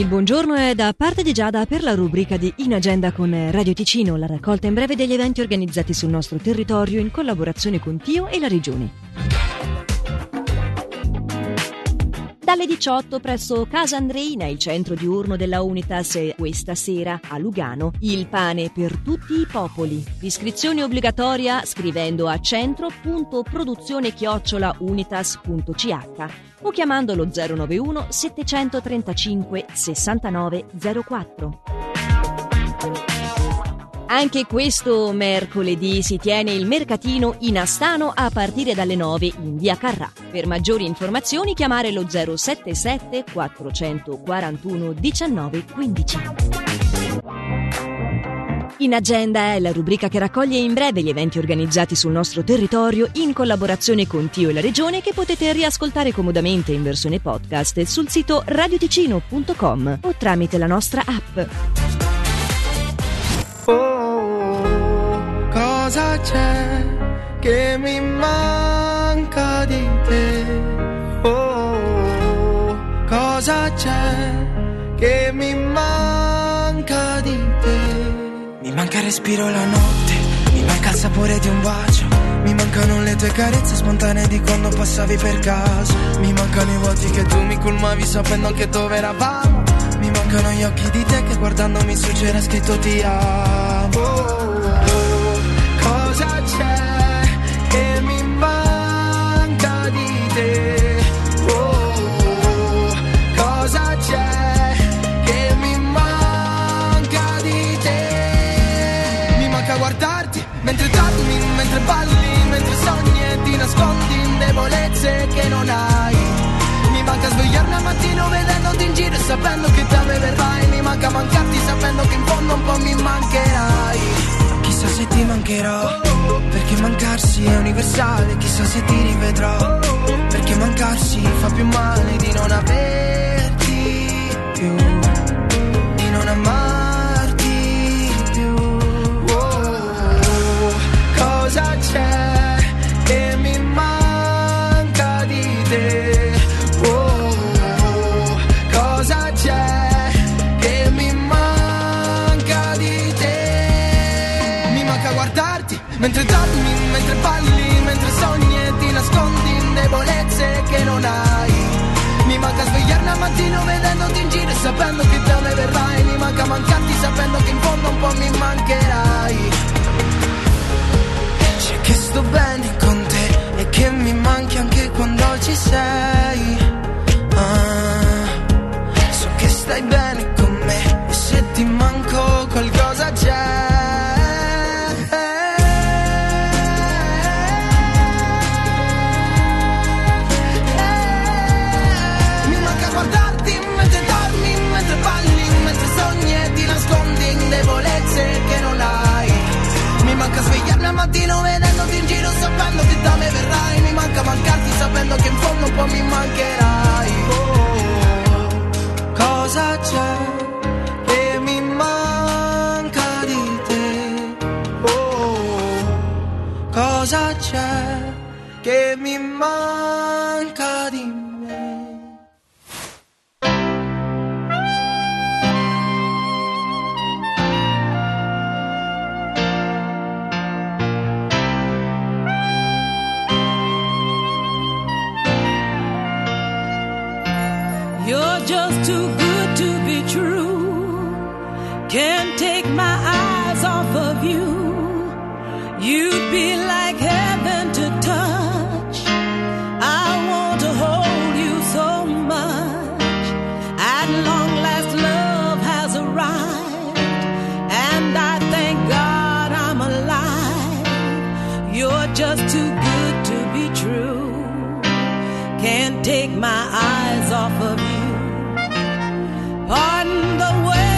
Il buongiorno è da parte di Giada per la rubrica di In Agenda con Radio Ticino, la raccolta in breve degli eventi organizzati sul nostro territorio in collaborazione con Tio e la Regione. Dalle 18 presso Casa Andreina, il centro diurno della Unitas, e questa sera a Lugano, il pane per tutti i popoli. Iscrizione obbligatoria scrivendo a centro.produzione@unitas.ch o chiamando lo 091 735 6904. Anche questo mercoledì si tiene il mercatino in Astano a partire dalle 9 in via Carrà. Per maggiori informazioni chiamare lo 077 441 19 15. In Agenda è la rubrica che raccoglie in breve gli eventi organizzati sul nostro territorio in collaborazione con Tio e la Regione, che potete riascoltare comodamente in versione podcast sul sito radioticino.com o tramite la nostra app. Cosa c'è che mi manca di te? Oh, cosa c'è che mi manca di te? Mi manca il respiro la notte, mi manca il sapore di un bacio, mi mancano le tue carezze spontanee di quando passavi per caso, mi mancano i vuoti che tu mi colmavi sapendo anche dove eravamo, mi mancano gli occhi di te che guardandomi su c'era scritto ti amo. Cosa c'è che mi manca di te? Oh, cosa c'è che mi manca di te? Mi manca guardarti mentre dormi, mentre balli, mentre sogni e ti nascondi in debolezze che non hai. Mi manca svegliarmi al mattino vedendoti in giro e sapendo che da me verrai. Mi manca mancarti sapendo che in fondo un po' mi mancherai. Chissà se ti mancherò, perché mancarsi è universale. Chissà se ti rivedrò, perché mancarsi fa più male di non averti più, di non amarti più. Oh, cosa c'è che mi manca di te? Oh, cosa c'è? Mentre dormi, mentre balli, mentre sogni e ti nascondi in debolezze che non hai. Mi manca svegliarmi al mattino vedendoti in giro e sapendo che da me verrai. Mi manca mancarti sapendo che in fondo un po' mi mancherai. C'è che sto bene con te e che mi manchi anche quando ci sei. So che stai bene con me e se ti manco qualcosa c'è. Mattino vedendoti in giro sapendo che da me verrai. Mi manca mancarti sapendo che in fondo un po' mi mancherai. Oh, cosa c'è che mi manca di te? Oh, cosa c'è che mi manca di me? You're just too good to be true. Can't take my eyes off of you. You'd be like heaven to touch. I want to hold you so much. At long last love has arrived, and I thank God I'm alive. You're just too good to be true. Can't take my eyes off of you. Pardon the way